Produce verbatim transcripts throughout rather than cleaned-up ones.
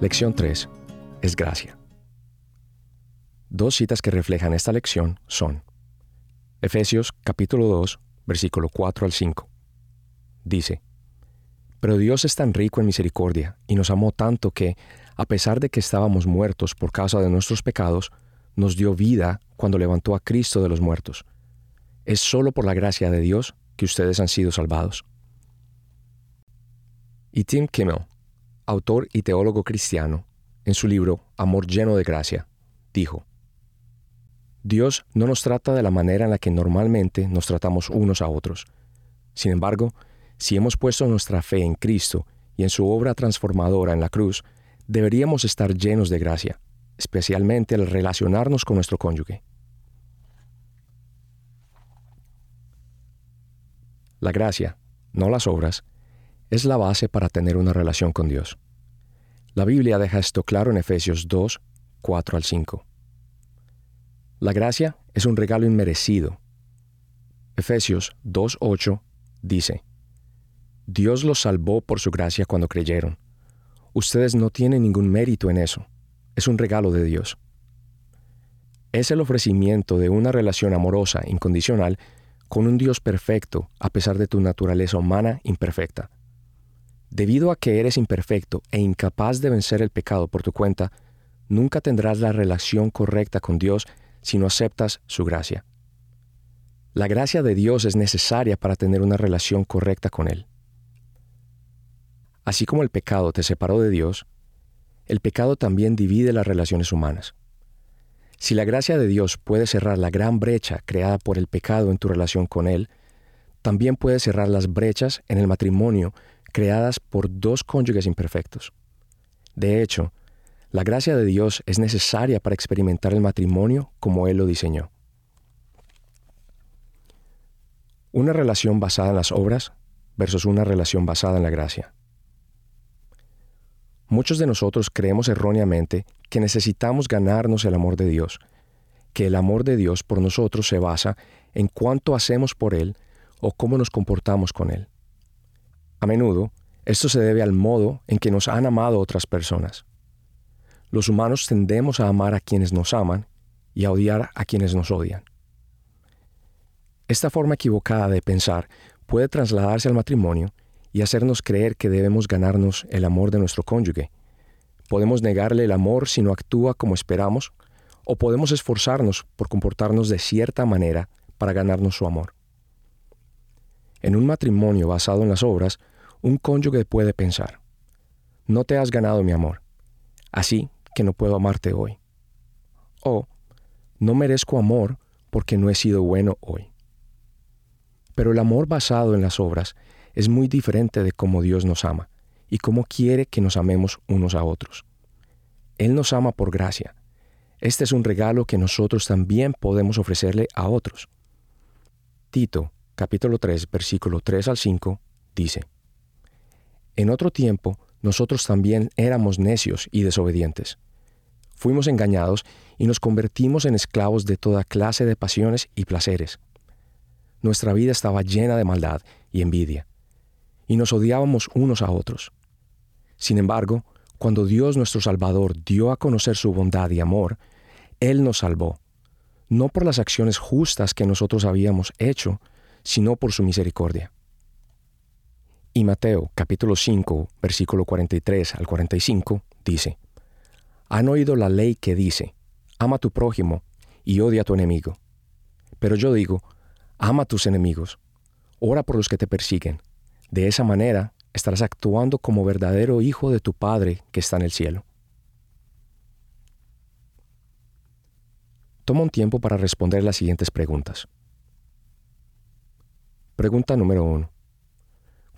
Lección tres. Es gracia. Dos citas que reflejan esta lección son Efesios capítulo dos, versículo cuatro al cinco. Dice: Pero Dios es tan rico en misericordia y nos amó tanto que, a pesar de que estábamos muertos por causa de nuestros pecados, nos dio vida cuando levantó a Cristo de los muertos. Es solo por la gracia de Dios que ustedes han sido salvados. Y Tim Kimmel, autor y teólogo cristiano, en su libro Amor lleno de gracia, dijo: Dios no nos trata de la manera en la que normalmente nos tratamos unos a otros. Sin embargo, si hemos puesto nuestra fe en Cristo y en su obra transformadora en la cruz, deberíamos estar llenos de gracia, especialmente al relacionarnos con nuestro cónyuge. La gracia, no las obras, es la base para tener una relación con Dios. La Biblia deja esto claro en Efesios dos, cuatro al cinco. La gracia es un regalo inmerecido. Efesios dos, ocho dice: Dios los salvó por su gracia cuando creyeron. Ustedes no tienen ningún mérito en eso. Es un regalo de Dios. Es el ofrecimiento de una relación amorosa, incondicional, con un Dios perfecto, a pesar de tu naturaleza humana imperfecta. Debido a que eres imperfecto e incapaz de vencer el pecado por tu cuenta, nunca tendrás la relación correcta con Dios si no aceptas su gracia. La gracia de Dios es necesaria para tener una relación correcta con Él. Así como el pecado te separó de Dios, el pecado también divide las relaciones humanas. Si la gracia de Dios puede cerrar la gran brecha creada por el pecado en tu relación con Él, también puede cerrar las brechas en el matrimonio creadas por dos cónyuges imperfectos. De hecho, la gracia de Dios es necesaria para experimentar el matrimonio como Él lo diseñó. Una relación basada en las obras versus una relación basada en la gracia. Muchos de nosotros creemos erróneamente que necesitamos ganarnos el amor de Dios, que el amor de Dios por nosotros se basa en cuánto hacemos por Él o cómo nos comportamos con Él. A menudo, esto se debe al modo en que nos han amado otras personas. Los humanos tendemos a amar a quienes nos aman y a odiar a quienes nos odian. Esta forma equivocada de pensar puede trasladarse al matrimonio y hacernos creer que debemos ganarnos el amor de nuestro cónyuge. Podemos negarle el amor si no actúa como esperamos, o podemos esforzarnos por comportarnos de cierta manera para ganarnos su amor. En un matrimonio basado en las obras, un cónyuge puede pensar: no te has ganado mi amor, así que no puedo amarte hoy. O, no merezco amor porque no he sido bueno hoy. Pero el amor basado en las obras es muy diferente de cómo Dios nos ama y cómo quiere que nos amemos unos a otros. Él nos ama por gracia. Este es un regalo que nosotros también podemos ofrecerle a otros. Tito, capítulo tres, versículo tres al cinco, dice: En otro tiempo, nosotros también éramos necios y desobedientes. Fuimos engañados y nos convertimos en esclavos de toda clase de pasiones y placeres. Nuestra vida estaba llena de maldad y envidia, y nos odiábamos unos a otros. Sin embargo, cuando Dios nuestro Salvador dio a conocer su bondad y amor, Él nos salvó, no por las acciones justas que nosotros habíamos hecho, sino por su misericordia. Y Mateo, capítulo cinco, versículo cuarenta y tres al cuarenta y cinco, dice: Han oído la ley que dice: ama a tu prójimo y odia a tu enemigo. Pero yo digo: ama a tus enemigos, ora por los que te persiguen. De esa manera estarás actuando como verdadero hijo de tu Padre que está en el cielo. Toma un tiempo para responder las siguientes preguntas. Pregunta número uno.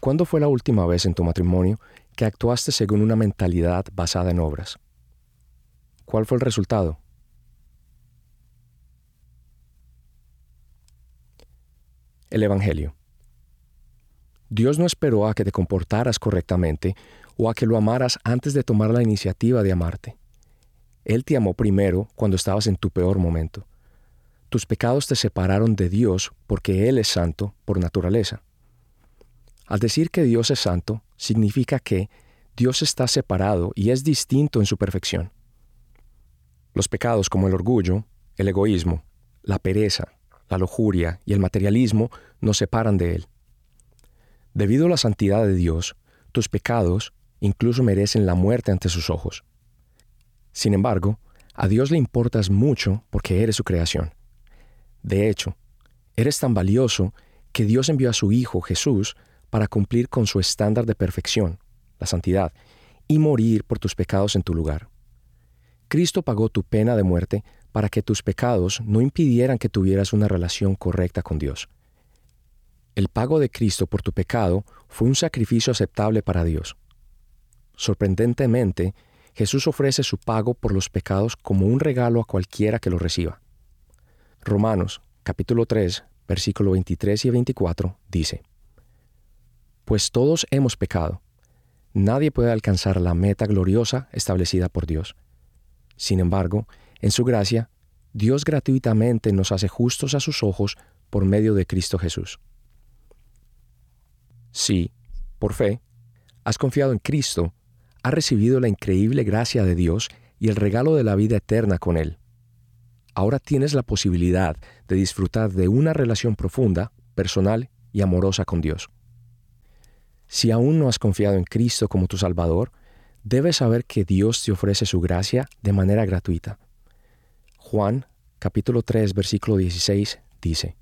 ¿Cuándo fue la última vez en tu matrimonio que actuaste según una mentalidad basada en obras? ¿Cuál fue el resultado? El Evangelio. Dios no esperó a que te comportaras correctamente o a que lo amaras antes de tomar la iniciativa de amarte. Él te amó primero cuando estabas en tu peor momento. Tus pecados te separaron de Dios porque Él es santo por naturaleza. Al decir que Dios es santo, significa que, Dios está separado y es distinto en su perfección. Los pecados como el orgullo, el egoísmo, la pereza, la lujuria y el materialismo nos separan de Él. Debido a la santidad de Dios, tus pecados incluso merecen la muerte ante sus ojos. Sin embargo, a Dios le importas mucho porque eres su creación. De hecho, eres tan valioso que Dios envió a su Hijo, Jesús, para cumplir con su estándar de perfección, la santidad, y morir por tus pecados en tu lugar. Cristo pagó tu pena de muerte para que tus pecados no impidieran que tuvieras una relación correcta con Dios. El pago de Cristo por tu pecado fue un sacrificio aceptable para Dios. Sorprendentemente, Jesús ofrece su pago por los pecados como un regalo a cualquiera que lo reciba. Romanos, capítulo tres, versículo veintitrés y veinticuatro, dice: Pues todos hemos pecado. Nadie puede alcanzar la meta gloriosa establecida por Dios. Sin embargo, en su gracia, Dios gratuitamente nos hace justos a sus ojos por medio de Cristo Jesús. Si, por fe, has confiado en Cristo, has recibido la increíble gracia de Dios y el regalo de la vida eterna con Él. Ahora tienes la posibilidad de disfrutar de una relación profunda, personal y amorosa con Dios. Si aún no has confiado en Cristo como tu Salvador, debes saber que Dios te ofrece su gracia de manera gratuita. Juan, capítulo tres, versículo dieciséis, dice: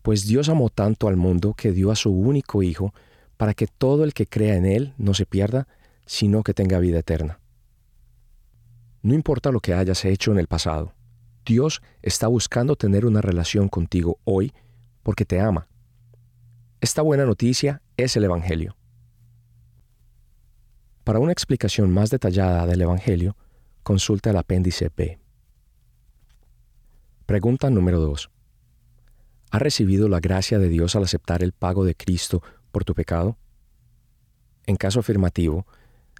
Pues Dios amó tanto al mundo que dio a su único Hijo, para que todo el que crea en Él no se pierda, sino que tenga vida eterna. No importa lo que hayas hecho en el pasado, Dios está buscando tener una relación contigo hoy porque te ama. Esta buena noticia es el Evangelio. Para una explicación más detallada del Evangelio, consulta el apéndice B. Pregunta número dos. ¿Has recibido la gracia de Dios al aceptar el pago de Cristo por tu pecado? En caso afirmativo,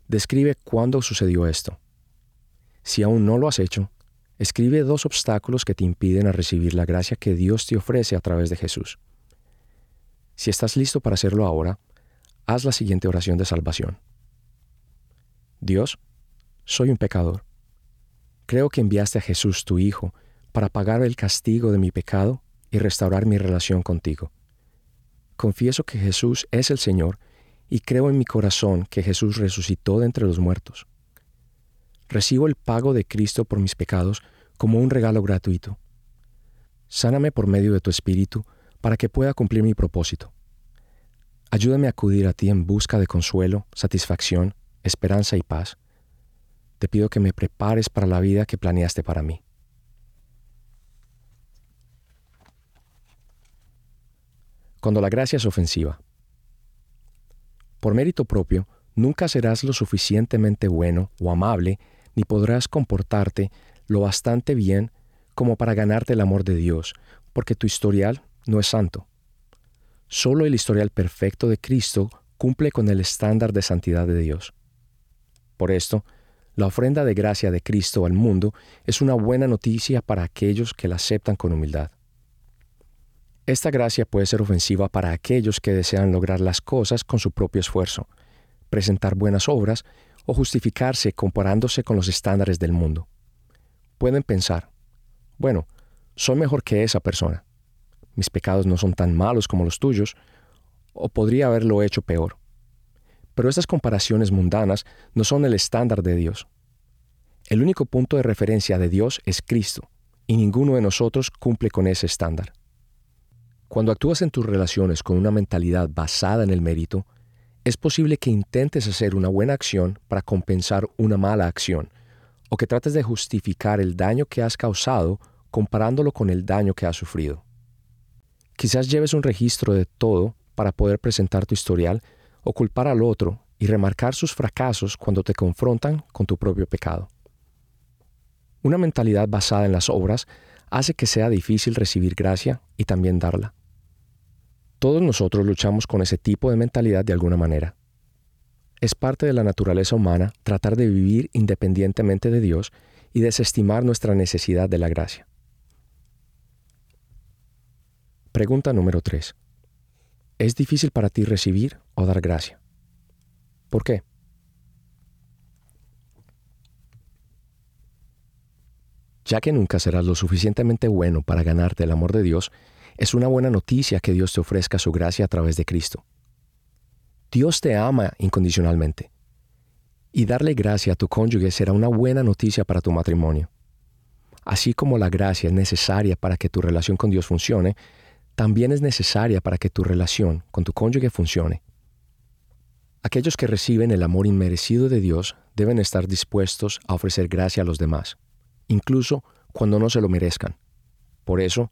describe cuándo sucedió esto. Si aún no lo has hecho, escribe dos obstáculos que te impiden a recibir la gracia que Dios te ofrece a través de Jesús. Si estás listo para hacerlo ahora, haz la siguiente oración de salvación. Dios, soy un pecador. Creo que enviaste a Jesús, tu Hijo, para pagar el castigo de mi pecado y restaurar mi relación contigo. Confieso que Jesús es el Señor y creo en mi corazón que Jesús resucitó de entre los muertos. Recibo el pago de Cristo por mis pecados como un regalo gratuito. Sáname por medio de tu Espíritu para que pueda cumplir mi propósito. Ayúdame a acudir a ti en busca de consuelo, satisfacción, esperanza y paz. Te pido que me prepares para la vida que planeaste para mí. Cuando la gracia es ofensiva. Por mérito propio, nunca serás lo suficientemente bueno o amable, ni podrás comportarte lo bastante bien como para ganarte el amor de Dios, porque tu historial no es santo. Solo el historial perfecto de Cristo cumple con el estándar de santidad de Dios. Por esto, la ofrenda de gracia de Cristo al mundo es una buena noticia para aquellos que la aceptan con humildad. Esta gracia puede ser ofensiva para aquellos que desean lograr las cosas con su propio esfuerzo, presentar buenas obras o justificarse comparándose con los estándares del mundo. Pueden pensar: bueno, soy mejor que esa persona. Mis pecados no son tan malos como los tuyos, o podría haberlo hecho peor. Pero estas comparaciones mundanas no son el estándar de Dios. El único punto de referencia de Dios es Cristo, y ninguno de nosotros cumple con ese estándar. Cuando actúas en tus relaciones con una mentalidad basada en el mérito, es posible que intentes hacer una buena acción para compensar una mala acción, o que trates de justificar el daño que has causado comparándolo con el daño que has sufrido. Quizás lleves un registro de todo para poder presentar tu historial o culpar al otro y remarcar sus fracasos cuando te confrontan con tu propio pecado. Una mentalidad basada en las obras hace que sea difícil recibir gracia y también darla. Todos nosotros luchamos con ese tipo de mentalidad de alguna manera. Es parte de la naturaleza humana tratar de vivir independientemente de Dios y desestimar nuestra necesidad de la gracia. Pregunta número tres. ¿Es difícil para ti recibir o dar gracia? ¿Por qué? Ya que nunca serás lo suficientemente bueno para ganarte el amor de Dios, es una buena noticia que Dios te ofrezca su gracia a través de Cristo. Dios te ama incondicionalmente, y darle gracia a tu cónyuge será una buena noticia para tu matrimonio. Así como la gracia es necesaria para que tu relación con Dios funcione, también es necesaria para que tu relación con tu cónyuge funcione. Aquellos que reciben el amor inmerecido de Dios deben estar dispuestos a ofrecer gracia a los demás, incluso cuando no se lo merezcan. Por eso,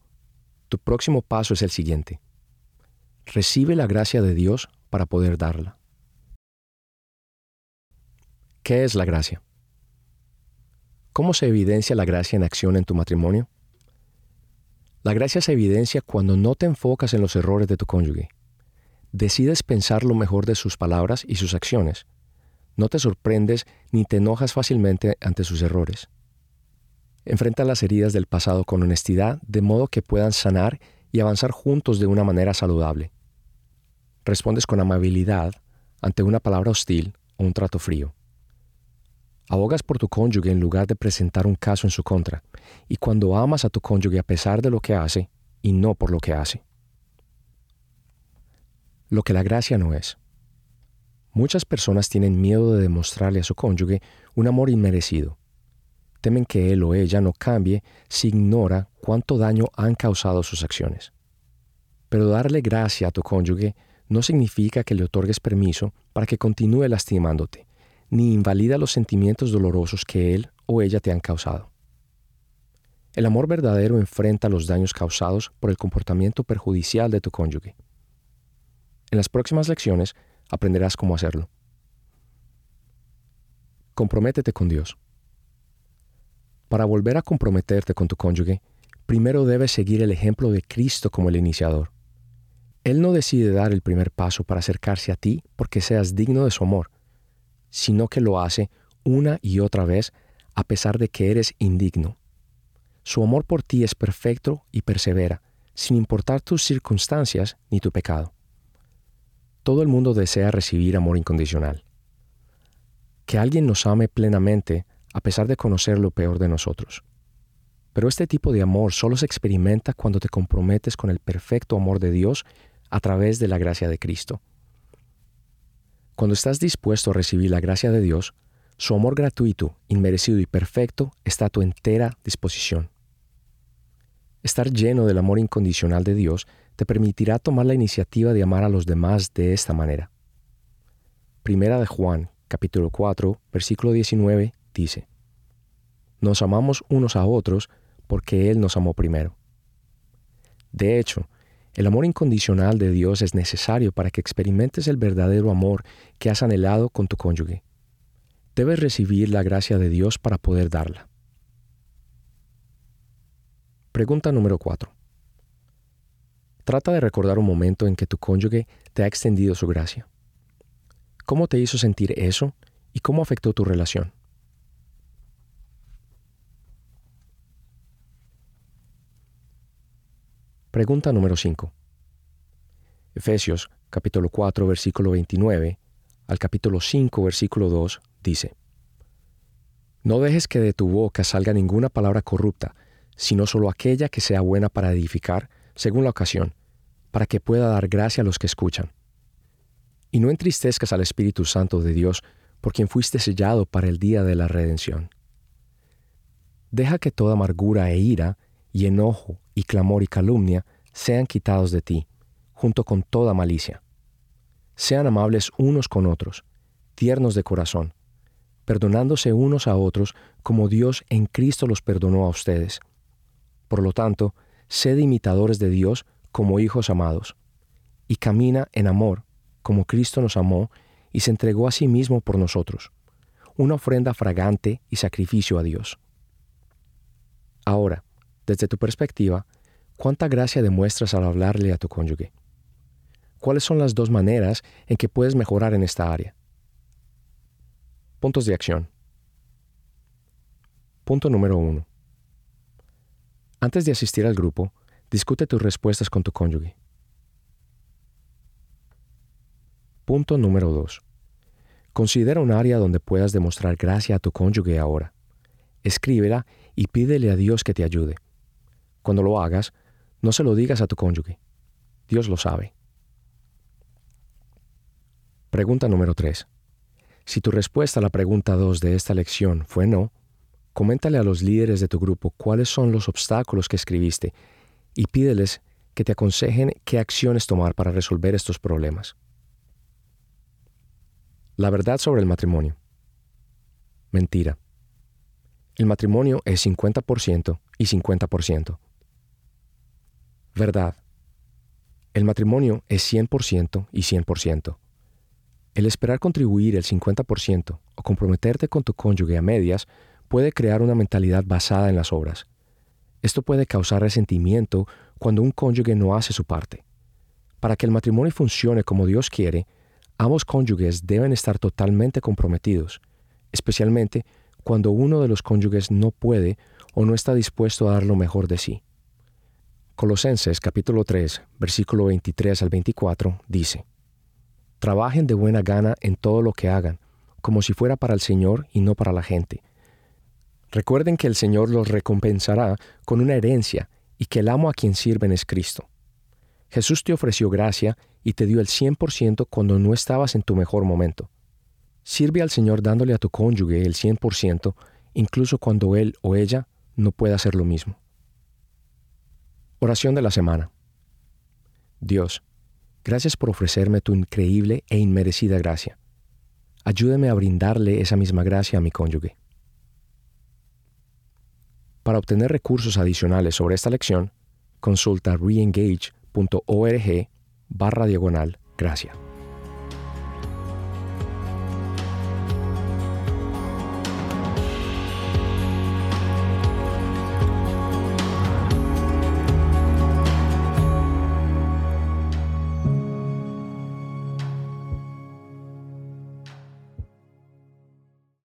tu próximo paso es el siguiente. Recibe la gracia de Dios para poder darla. ¿Qué es la gracia? ¿Cómo se evidencia la gracia en acción en tu matrimonio? La gracia se evidencia cuando no te enfocas en los errores de tu cónyuge. Decides pensar lo mejor de sus palabras y sus acciones. No te sorprendes ni te enojas fácilmente ante sus errores. Enfrenta las heridas del pasado con honestidad, de modo que puedan sanar y avanzar juntos de una manera saludable. Respondes con amabilidad ante una palabra hostil o un trato frío. Abogas por tu cónyuge en lugar de presentar un caso en su contra, y cuando amas a tu cónyuge a pesar de lo que hace y no por lo que hace. Lo que la gracia no es. Muchas personas tienen miedo de demostrarle a su cónyuge un amor inmerecido. Temen que él o ella no cambie si ignora cuánto daño han causado sus acciones. Pero darle gracia a tu cónyuge no significa que le otorgues permiso para que continúe lastimándote, ni invalida los sentimientos dolorosos que él o ella te han causado. El amor verdadero enfrenta los daños causados por el comportamiento perjudicial de tu cónyuge. En las próximas lecciones aprenderás cómo hacerlo. Comprométete con Dios. Para volver a comprometerte con tu cónyuge, primero debes seguir el ejemplo de Cristo como el iniciador. Él no decide dar el primer paso para acercarse a ti porque seas digno de su amor, sino que lo hace una y otra vez a pesar de que eres indigno. Su amor por ti es perfecto y persevera, sin importar tus circunstancias ni tu pecado. Todo el mundo desea recibir amor incondicional. Que alguien nos ame plenamente a pesar de conocer lo peor de nosotros. Pero este tipo de amor solo se experimenta cuando te comprometes con el perfecto amor de Dios a través de la gracia de Cristo. Cuando estás dispuesto a recibir la gracia de Dios, su amor gratuito, inmerecido y perfecto está a tu entera disposición. Estar lleno del amor incondicional de Dios te permitirá tomar la iniciativa de amar a los demás de esta manera. Primera de Juan, capítulo cuatro, versículo diecinueve, dice: nos amamos unos a otros porque Él nos amó primero. De hecho, el amor incondicional de Dios es necesario para que experimentes el verdadero amor que has anhelado con tu cónyuge. Debes recibir la gracia de Dios para poder darla. Pregunta número cuatro. Trata de recordar un momento en que tu cónyuge te ha extendido su gracia. ¿Cómo te hizo sentir eso y cómo afectó tu relación? Pregunta número cinco. Efesios, capítulo cuatro, versículo veintinueve, al capítulo cinco, versículo dos, dice: no dejes que de tu boca salga ninguna palabra corrupta, sino solo aquella que sea buena para edificar, según la ocasión, para que pueda dar gracia a los que escuchan. Y no entristezcas al Espíritu Santo de Dios, por quien fuiste sellado para el día de la redención. Deja que toda amargura e ira, y enojo, y clamor y calumnia sean quitados de ti, junto con toda malicia. Sean amables unos con otros, tiernos de corazón, perdonándose unos a otros como Dios en Cristo los perdonó a ustedes. Por lo tanto, sed imitadores de Dios como hijos amados, y camina en amor como Cristo nos amó y se entregó a sí mismo por nosotros, una ofrenda fragante y sacrificio a Dios. Ahora, desde tu perspectiva, ¿cuánta gracia demuestras al hablarle a tu cónyuge? ¿Cuáles son las dos maneras en que puedes mejorar en esta área? Puntos de acción. Punto número uno. Antes de asistir al grupo, discute tus respuestas con tu cónyuge. Punto número dos. Considera un área donde puedas demostrar gracia a tu cónyuge ahora. Escríbela y pídele a Dios que te ayude. Cuando lo hagas, no se lo digas a tu cónyuge. Dios lo sabe. Pregunta número tres. Si tu respuesta a la pregunta dos de esta lección fue no, coméntale a los líderes de tu grupo cuáles son los obstáculos que escribiste y pídeles que te aconsejen qué acciones tomar para resolver estos problemas. La verdad sobre el matrimonio. Mentira. El matrimonio es cincuenta por ciento y cincuenta por ciento. Verdad. El matrimonio es cien por ciento y cien por ciento. El esperar contribuir el cincuenta por ciento o comprometerte con tu cónyuge a medias puede crear una mentalidad basada en las obras. Esto puede causar resentimiento cuando un cónyuge no hace su parte. Para que el matrimonio funcione como Dios quiere, ambos cónyuges deben estar totalmente comprometidos, especialmente cuando uno de los cónyuges no puede o no está dispuesto a dar lo mejor de sí. Colosenses capítulo tres, versículo veintitrés al veinticuatro, dice: Trabajen de buena gana en todo lo que hagan, como si fuera para el Señor y no para la gente. Recuerden que el Señor los recompensará con una herencia y que el amo a quien sirven es Cristo. Jesús te ofreció gracia y te dio el cien por ciento cuando no estabas en tu mejor momento. Sirve al Señor dándole a tu cónyuge el cien por ciento, incluso cuando él o ella no pueda hacer lo mismo. Oración de la semana. Dios, gracias por ofrecerme tu increíble e inmerecida gracia. Ayúdame a brindarle esa misma gracia a mi cónyuge. Para obtener recursos adicionales sobre esta lección, consulta reengage punto org barra diagonal gracia.